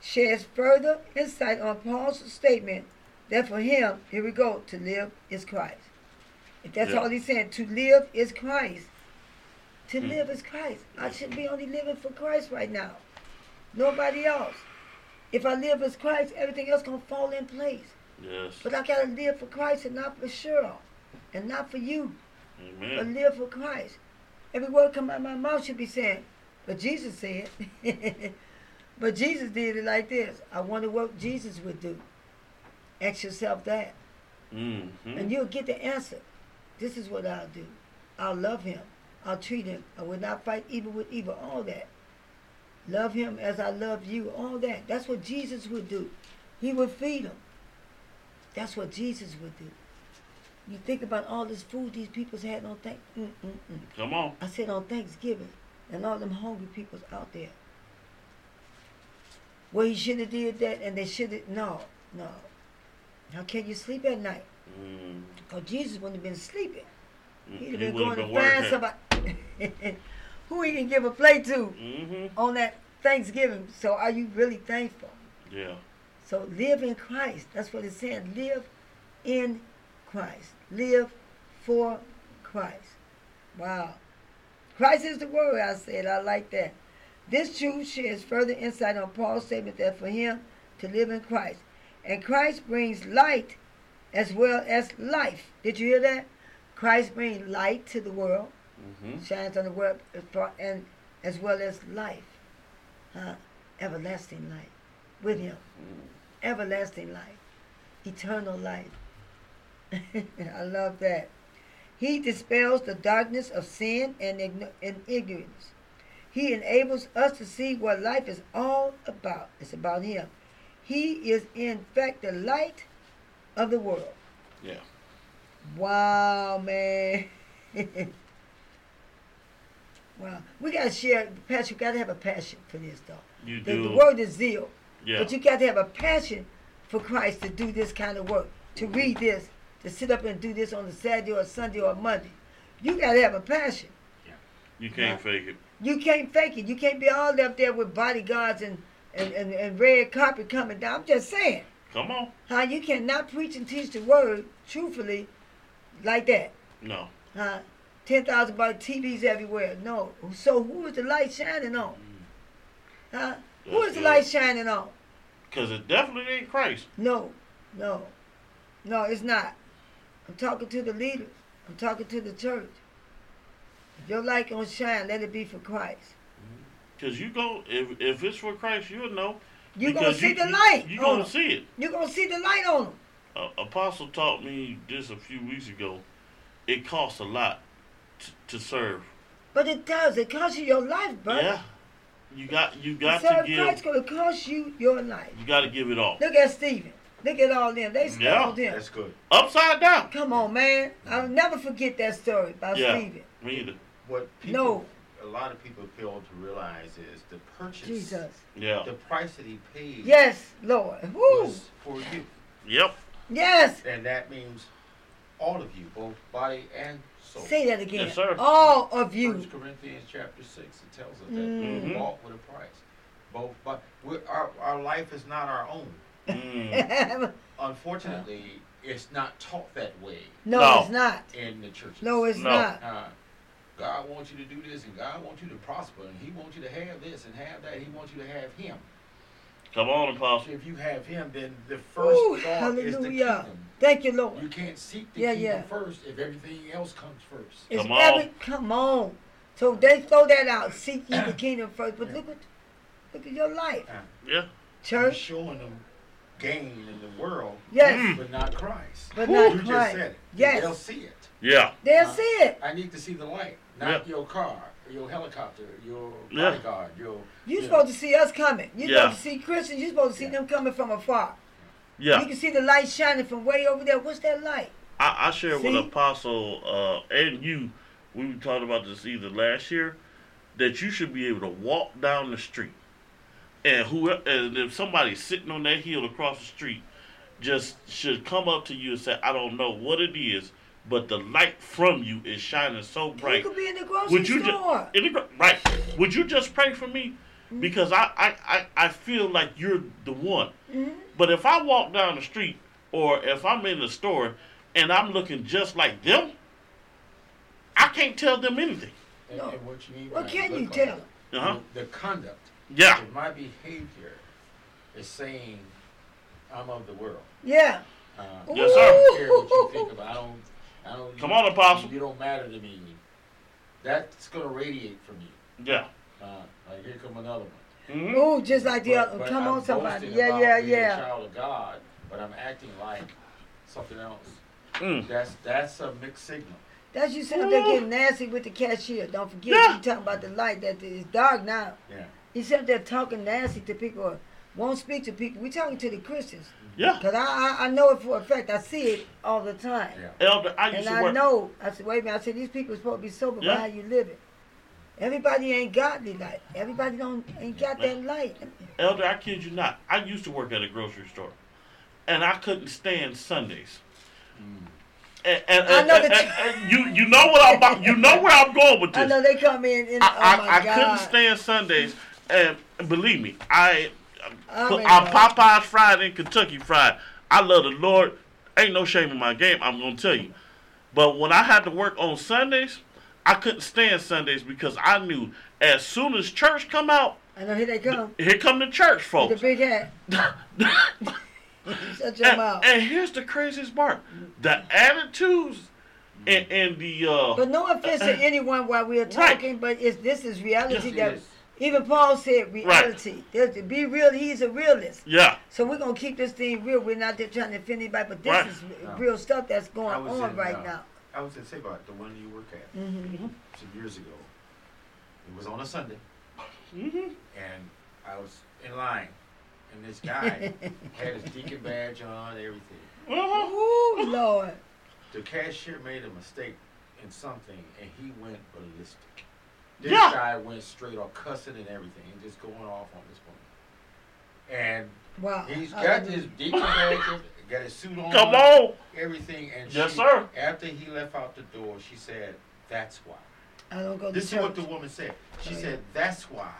sheds further insight on Paul's statement that for him, here we go, to live is Christ. If that's yeah. all he's saying, to live is Christ. To mm. live is Christ. I should be only living for Christ right now. Nobody else. If I live as Christ, everything else going to fall in place. Yes. But I got to live for Christ and not for Cheryl. And not for you. Amen. But live for Christ. Every word come out of my mouth should be saying, but Jesus said. But Jesus did it like this. I wonder what Jesus would do. Ask yourself that. Mm-hmm. And you'll get the answer. This is what I'll do. I'll love Him. I'll treat Him. I will not fight evil with evil. All that. Love Him as I love you. All that. That's what Jesus would do. He would feed them. That's what Jesus would do. You think about all this food these people's had on Thanksgiving. Come on. I said on Thanksgiving, and all them hungry people's out there. Well, He should have did that, and they should have. No, no. How can you sleep at night? Mm. Because Jesus wouldn't have been sleeping. Mm. He'd have been he going been to find somebody who He can give a plate to mm-hmm. on that Thanksgiving. So are you really thankful? Yeah. So live in Christ. That's what it's saying. Live in Christ. Christ. Live for Christ. Wow. Christ is the Word, I said. I like that. This truth shares further insight on Paul's statement that for him to live in Christ. And Christ brings light as well as life. Did you hear that? Christ brings light to the world. Mm-hmm. Shines on the world and as well as life. Huh? Everlasting life. With Him. Mm-hmm. Everlasting life. Eternal life. I love that. He dispels the darkness of sin and, igno- and ignorance. He enables us to see what life is all about. It's about Him. He is, in fact, the light of the world. Yeah. Wow, man. Wow. We got to share. Passion. You got to have a passion for this, though. You the, do. The word is zeal. Yeah. But you got to have a passion for Christ to do this kind of work, to mm-hmm. read this. To sit up and do this on a Saturday or a Sunday or a Monday. You got to have a passion. Yeah. You can't fake it. You can't fake it. You can't be all up there with bodyguards and, and, and, and red carpet coming down. I'm just saying. Come on. Huh? You cannot preach and teach the word truthfully like that. No. Huh? ten thousand T Vs everywhere. No. So who is the light shining on? Huh? That's who is the light shining on? Because it definitely ain't Christ. No. No. No, it's not. I'm talking to the leaders. I'm talking to the church. Your light gonna shine. Let it be for Christ. Because you go, if, if it's for Christ, you'll know. You're going to see you, the light. You're going to see it. You're going to see the light on them. Uh, Apostle taught me just a few weeks ago, it costs a lot t- to serve. But it does. It costs you your life, brother. Yeah. You got, you got to give. Christ's going to cost you your life. You got to give it all. Look at Stephen. Look at all them. They stoned yeah, him. That's good. Upside down. Come on, man. I'll never forget that story about yeah, Stephen. Me either. What people... No. A lot of people fail to realize is the purchase, Jesus. Yeah. The price that he paid. Yes, Lord. Woo. Was for you. Yep. Yes. And that means all of you, both body and soul. Say that again. Yes, sir. All of you. First Corinthians chapter six, it tells us that mm-hmm. we bought with a price. Both, but we're, our our life is not our own. Mm. Unfortunately, it's not taught that way. No, no. It's not in the churches. No, it's no. not. Uh, God wants you to do this, and God wants you to prosper, and he wants you to have this and have that. He wants you to have him. Come on, Apostle. If you have him, then the first Ooh, thought hallelujah. Is the kingdom. Thank you, Lord. You can't seek the yeah, kingdom yeah. first if everything else comes first. It's come on. Every, come on. So they throw that out. Seek ye the kingdom first. But yeah. look at look at your life. Yeah. Church. You're showing them gain in the world, yes. but not Christ. But Ooh, not Christ. You just said it. Yes. They'll see it. Yeah. They'll uh, see it. I need to see the light. Not yeah. your car, your helicopter, your yeah. bodyguard, your... You're yeah. supposed to see us coming. You're yeah. supposed to see Christians. You're supposed to see yeah. them coming from afar. Yeah. You can see the light shining from way over there. What's that light? I, I shared see? with Apostle uh, and you, we were talking about this either last year, that you should be able to walk down the street. And whoever, and if somebody's sitting on that hill across the street, just should come up to you and say, I don't know what it is, but the light from you is shining so bright. You could be in the grocery Would you store. Ju- in the, right. Would you just pray for me? Mm-hmm. Because I, I, I, I feel like you're the one. Mm-hmm. But if I walk down the street or if I'm in the store and I'm looking just like them, I can't tell them anything. And, no. and what you need what can you tell them? Uh-huh. The conduct. Yeah. My behavior is saying I'm of the world. Yeah. Uh, yes, sir. I don't care what you think about. I don't I don't, Come you, on, Apostle. You don't matter to me. That's going to radiate from you. Yeah. Uh, like here come another one. Mm-hmm. Oh, just like the other. Come I'm on, somebody. Yeah, yeah, yeah. I'm a child of God, but I'm acting like something else. Mm. That's that's a mixed signal. That's you sitting up there getting nasty with the cashier. Don't forget, yeah. you're talking about the light that is dark now. Yeah. You sit up there talking nasty to people or won't speak to people. We're talking to the Christians. Yeah. Because I, I I know it for a fact. I see it all the time. Yeah. Elder, I used and to I work. know. I said, wait a minute. I said, these people are supposed to be sober yeah. by how you living. Everybody ain't godly light. Everybody don't ain't got that light. Elder, I kid you not. I used to work at a grocery store. And I couldn't stand Sundays. Mm. And, and, and, I know and, and, and you you know what I'm about, you know where I'm going with this. I know they come in and I, oh my I, I God. couldn't stand Sundays, and believe me, I I mean, I'm Popeye's fried and Kentucky fried. I love the Lord. Ain't no shame in my game, I'm going to tell you. But when I had to work on Sundays, I couldn't stand Sundays because I knew as soon as church come out, I know here they come. Th- here come the church folks. With the big hat. Shut your and, mouth. And here's the craziest part. The attitudes and, and the... Uh, but no offense uh, to anyone while we're talking, right. but it's, this is reality yes, that... Is. Even Paul said reality. Right. Be real. He's a realist. Yeah. So we're going to keep this thing real. We're not there trying to offend anybody, but this right. is no. real stuff that's going on in, right uh, now. I was in Sabot, the one you work at, mm-hmm. some years ago. It was on a Sunday. Mm-hmm. And I was in line. And this guy had his deacon badge on, everything. Oh, Lord. The cashier made a mistake in something, and he went ballistic. This yeah. guy went straight off cussing and everything and just going off on this woman. And wow. he's got his deacon badge, got his suit on, Come on. everything. And yes, she, sir. after he left out the door, she said, that's why. I don't go to this church. This is what the woman said. She oh, said, yeah. that's why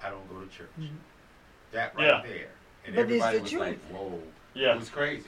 I don't go to church. Mm-hmm. That right yeah. there. And but everybody the was truth. like, whoa. Yeah. It was crazy.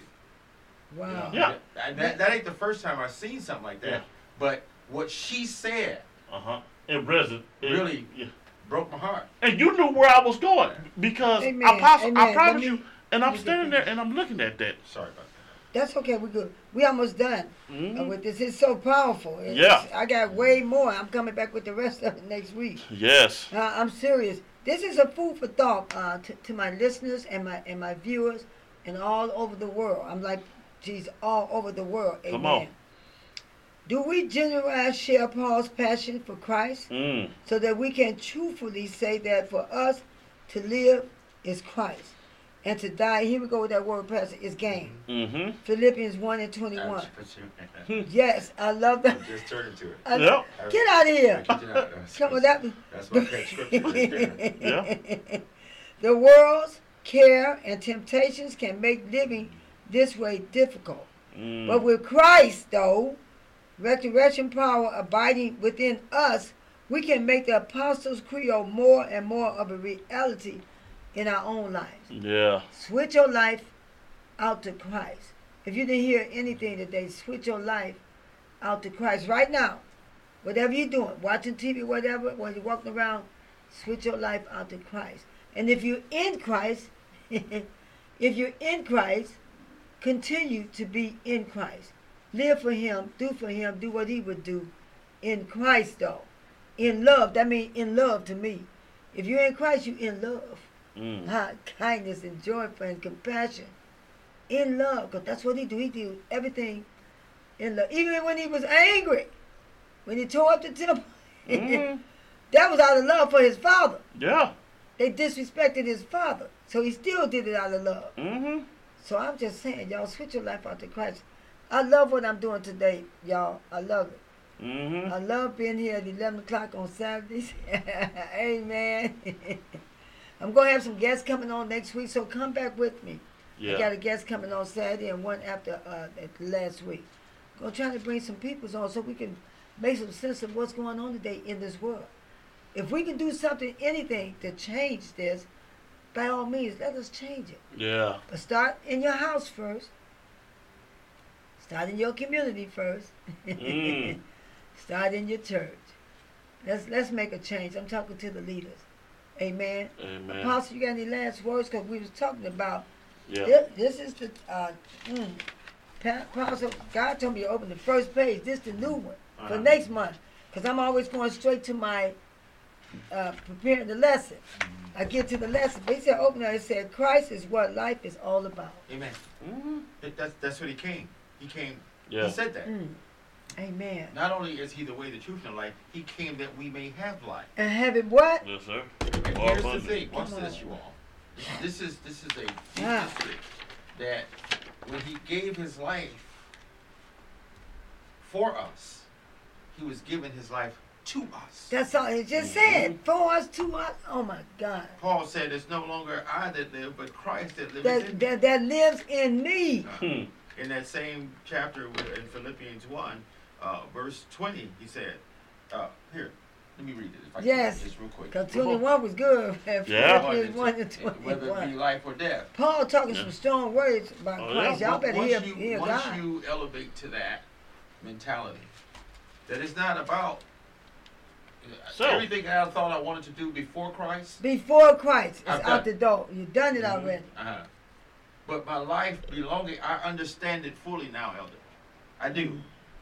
Wow. You know, yeah. That, that, that ain't the first time I've seen something like that. Yeah. But what she said. Uh-huh. It, reson- it really yeah. broke my heart. And you knew where I was going because Amen. I, poss- Amen. I promise Amen. you, and I'm standing there and I'm looking at that. Sorry about that. That's okay. We're good. We almost done mm-hmm. uh, with this. It's so powerful. It's, yeah. I got way more. I'm coming back with the rest of it next week. Yes. Uh, I'm serious. This is a food for thought uh, to, to my listeners and my and my viewers and all over the world. I'm like, geez, all over the world. Amen. Come on. Do we genuinely share Paul's passion for Christ mm. so that we can truthfully say that for us to live is Christ and to die, here we go with that word, Pastor, is gain. Mm-hmm. Philippians one and twenty-one. Yes, I love that. I just turn to it. I, yep. Get out of here. Come on, that. That's what scripture yeah. The world's care and temptations can make living this way difficult. Mm. But with Christ, though, resurrection power abiding within us, we can make the Apostles' Creed more and more of a reality in our own lives. Yeah. Switch your life out to Christ. If you didn't hear anything today, switch your life out to Christ right now. Whatever you're doing, watching T V, whatever, when you're walking around, switch your life out to Christ. And if you're in Christ, if you're in Christ, continue to be in Christ. Live for Him, do for Him, do what He would do in Christ, though. In love, that means in love to me. If you're in Christ, you're in love. Mm. Ah, kindness and joy and compassion. In love, because that's what He do. He do everything in love. Even when He was angry, when He tore up the temple, mm. that was out of love for His Father. Yeah. They disrespected His Father, so He still did it out of love. Mm-hmm. So I'm just saying, y'all, switch your life out to Christ. I love what I'm doing today, y'all. I love it. Mm-hmm. I love being here at eleven o'clock on Saturdays. Amen. I'm going to have some guests coming on next week, so come back with me. Yeah. I got a guest coming on Saturday and one after uh, last week. I'm going to try to bring some people on so we can make some sense of what's going on today in this world. If we can do something, anything to change this, by all means, let us change it. Yeah. But start in your house first. Start in your community first. Mm. Start in your church. Let's let's make a change. I'm talking to the leaders. Amen. Amen. Apostle, you got any last words? Because we was talking about yeah. this, this is the uh, mm, Apostle. God told me to open the first page. This is the new one uh-huh. for next month. Because I'm always going straight to my uh, preparing the lesson. I get to the lesson. But he said, open it. He said, Christ is what life is all about. Amen. Mm-hmm. It, that's that's what He came. He came, yeah. He said that. Mm. Amen. Not only is He the way, the truth, and life, He came that we may have life. And have it what? Yes, sir. And here's the thing. Watch this, you all. This is this is a deep wow. history that when He gave His life for us, He was giving His life to us. That's all He just mm-hmm. said. For us, to us. Oh, my God. Paul said, it's no longer I that live, but Christ that lives that, in that, me. That lives in me. Hmm. In that same chapter in Philippians one, uh, verse twenty, he said, uh, here, let me read it. If I yes. can, just real quick. Because twenty-one was good. Yeah. Philippians one and twenty-one. Whether it be life or death. Paul talking yeah. some strong words about oh, Christ. Yeah. Y'all better once hear, you, hear once God. Once you elevate to that mentality, that it's not about so, everything I thought I wanted to do before Christ. Before Christ. It's out the door. You've done it mm-hmm. already. Uh-huh. But my life belonging, I understand it fully now, Elder. I do.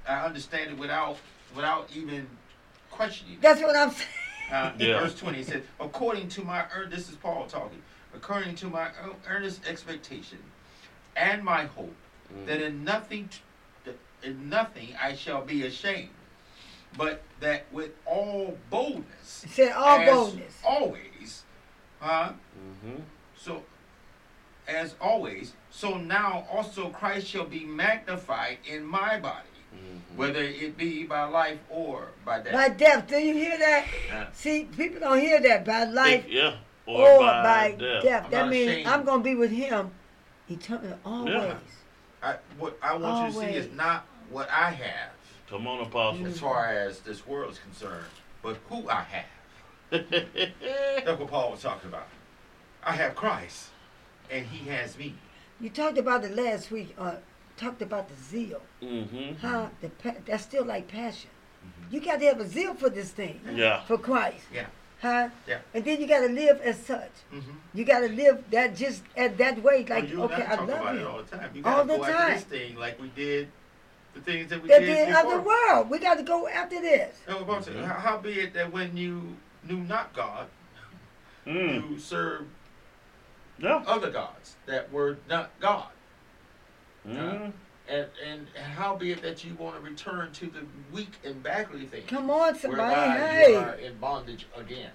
I understand it without without even questioning it. That's what I'm saying. Uh, yeah. Verse twenty, it says, according to my, earn- this is Paul talking, according to my earnest expectation and my hope mm. that in nothing, that in nothing I shall be ashamed, but that with all boldness. It said all as boldness. Always. Huh? Mm-hmm. So. As always, so now also Christ shall be magnified in my body, mm-hmm. whether it be by life or by death. By death, do you hear that? Yeah. See, people don't hear that, by life if, yeah. or, or by, by death. death. That means ashamed. I'm going to be with Him eternally, always. Yeah. I, what I want always. You to see is not what I have. Come on, Apostle. As far as this world is concerned, but who I have. That's what Paul was talking about. I have Christ. And He has me. You talked about it last week. Uh, talked about the zeal. Mm-hmm. How the pa- that's still like passion. Mm-hmm. You got to have a zeal for this thing. Yeah. For Christ. Yeah. Huh? Yeah. And then you got to live as such. Mm-hmm. You got to live that just at that way. Like, well, okay, I, I love you. All the time. You all the go time. After this thing, like we did the things that we that did in the world. We got to go after this. No, I'm mm-hmm. saying, how, how be it that when you knew not God, mm. you served yeah. other gods that were not God. Mm. Uh, And, and how be it that you want to return to the weak and beggarly thing? Come on, somebody. Hey. You are in bondage again.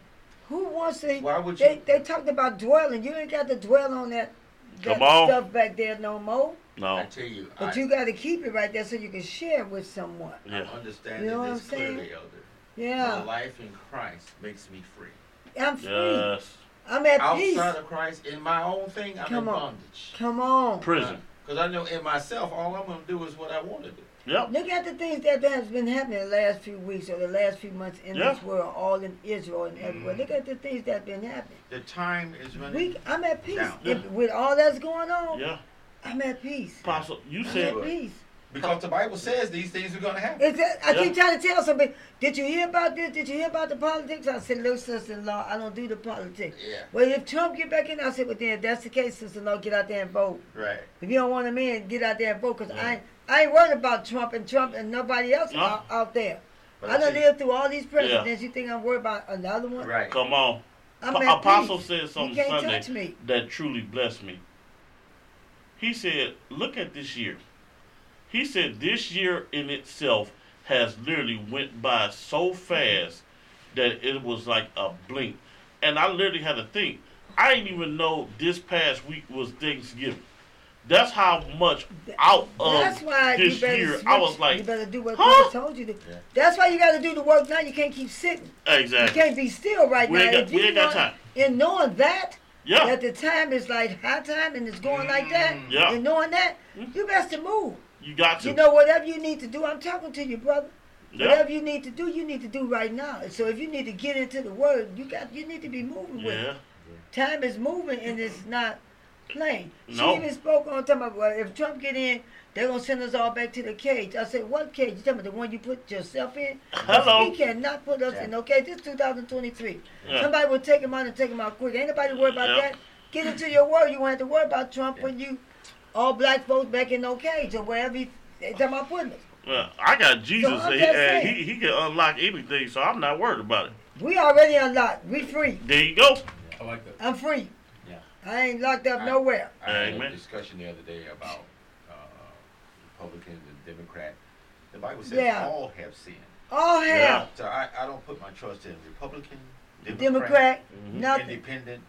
Who wants to? Why would they, you? They talked about dwelling. You ain't got to dwell on that, that stuff back there no more. No. I tell you. But I, you got to keep it right there so you can share with someone. Yeah. I'm understanding you know this clearly, Elder. Yeah. My life in Christ makes me free. I'm free. Yes. I'm at Outside peace. Outside of Christ, in my own thing, I'm Come in on. bondage. Come on. Prison. Uh, Because I know in myself, all I'm going to do is what I want to do. Yep. Look at the things that have been happening the last few weeks or the last few months in yep. this world, all in Israel and everywhere. Mm-hmm. Look at the things that have been happening. The time is running we, I'm at peace. Down. If, yeah. With all that's going on, yeah. I'm at peace. Apostle, you I'm said at peace. Because the Bible says these things are going to happen. That, I yeah. keep trying to tell somebody, did you hear about this? Did you hear about the politics? I said, look, sister-in-law, I don't do the politics. Yeah. Well, if Trump get back in, I said, well, then if that's the case, sister-in-law, get out there and vote. Right. If you don't want him in, get out there and vote, because yeah. I, I ain't worried about Trump and Trump and nobody else no. out, out there. But I done lived through all these presidents. Yeah. You think I'm worried about another one? Right. Come on. I'm P- at Apostle peace. said something Sunday that truly blessed me. He said, look at this year. He said this year in itself has literally went by so fast that it was like a blink. And I literally had to think. I didn't even know this past week was Thanksgiving. That's how much out of That's why this year switch. I was like, you better do what huh? God told you to. Yeah. That's why you got to do the work now. You can't keep sitting. Exactly. You can't be still right we now. Ain't got, we ain't got time. In knowing that. Yeah. That the time is like high time and it's going mm, like that. Yeah. And knowing that, mm. you best to move. You got to. You know, whatever you need to do, I'm talking to you, brother. Yeah. Whatever you need to do, you need to do right now. So if you need to get into the word, you got you need to be moving yeah. with it. Yeah. Time is moving and it's not playing. No. She even spoke on time about, well, if Trump get in, they're going to send us all back to the cage. I said, what cage? You tell me the one you put yourself in? Hello. He cannot put us yeah. in, okay? This is two thousand twenty-three. Yeah. Somebody will take him out and take him out quick. Ain't nobody worried about yeah. that. Get into your word. You won't have to worry about Trump yeah. when you... all black folks back in no cage or wherever he, they talking about putting us. Well, I got Jesus, so he, and he, he can unlock anything, so I'm not worried about it. We already unlocked. We free. There you go. Yeah, I like that. I'm free. Yeah. I ain't locked up I, nowhere. I had Amen. a discussion the other day about uh, Republicans and Democrats. The Bible says yeah. all have sinned. All have. Yeah. So I, I don't put my trust in Republican, Democrat, Democrat mm-hmm. nothing. Independent,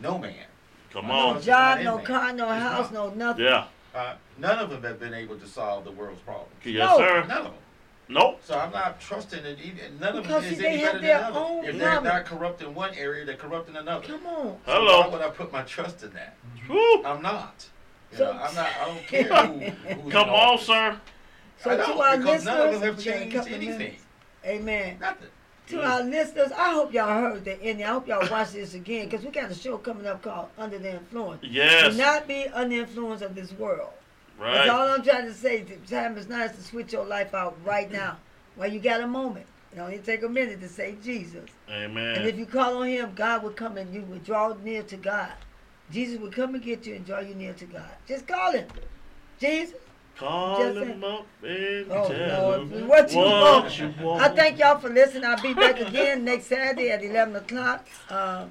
no man. Come on. No job, no car, no it's house, not. no nothing. Yeah. Uh, none of them have been able to solve the world's problems. Yes, no. sir. None of them. Nope. So I'm not trusting it. Even. None of because them is see, any better than another. If they're not corrupt in one area, they're corrupt in another. Come on. So Hello. Why would I put my trust in that? Woo. I'm not. You so, know, I'm not. I don't care who, who's Come on, sir. So I don't, to our because listeners, none of them have changed anything. Minutes. Amen. Nothing. To our listeners, I hope y'all heard the ending. I hope y'all watch this again because we got a show coming up called Under the Influence. Yes. Do not be under the influence of this world. Right. That's all I'm trying to say. The time is nice to switch your life out right now while you got a moment. It only take a minute to say Jesus. Amen. And if you call on him, God will come and you will draw near to God. Jesus will come and get you and draw you near to God. Just call him. Jesus. Call Just him saying. up and oh, tell Lord, him what, you, what want. you want. I thank y'all for listening. I'll be back again next Saturday at eleven o'clock uh,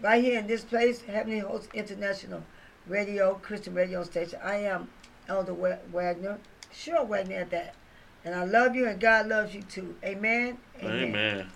right here in this place, Heavenly Host International Radio, Christian radio station. I am Elder Wagner, Shaw Wagner at that. And I love you and God loves you too. Amen. Amen. Amen.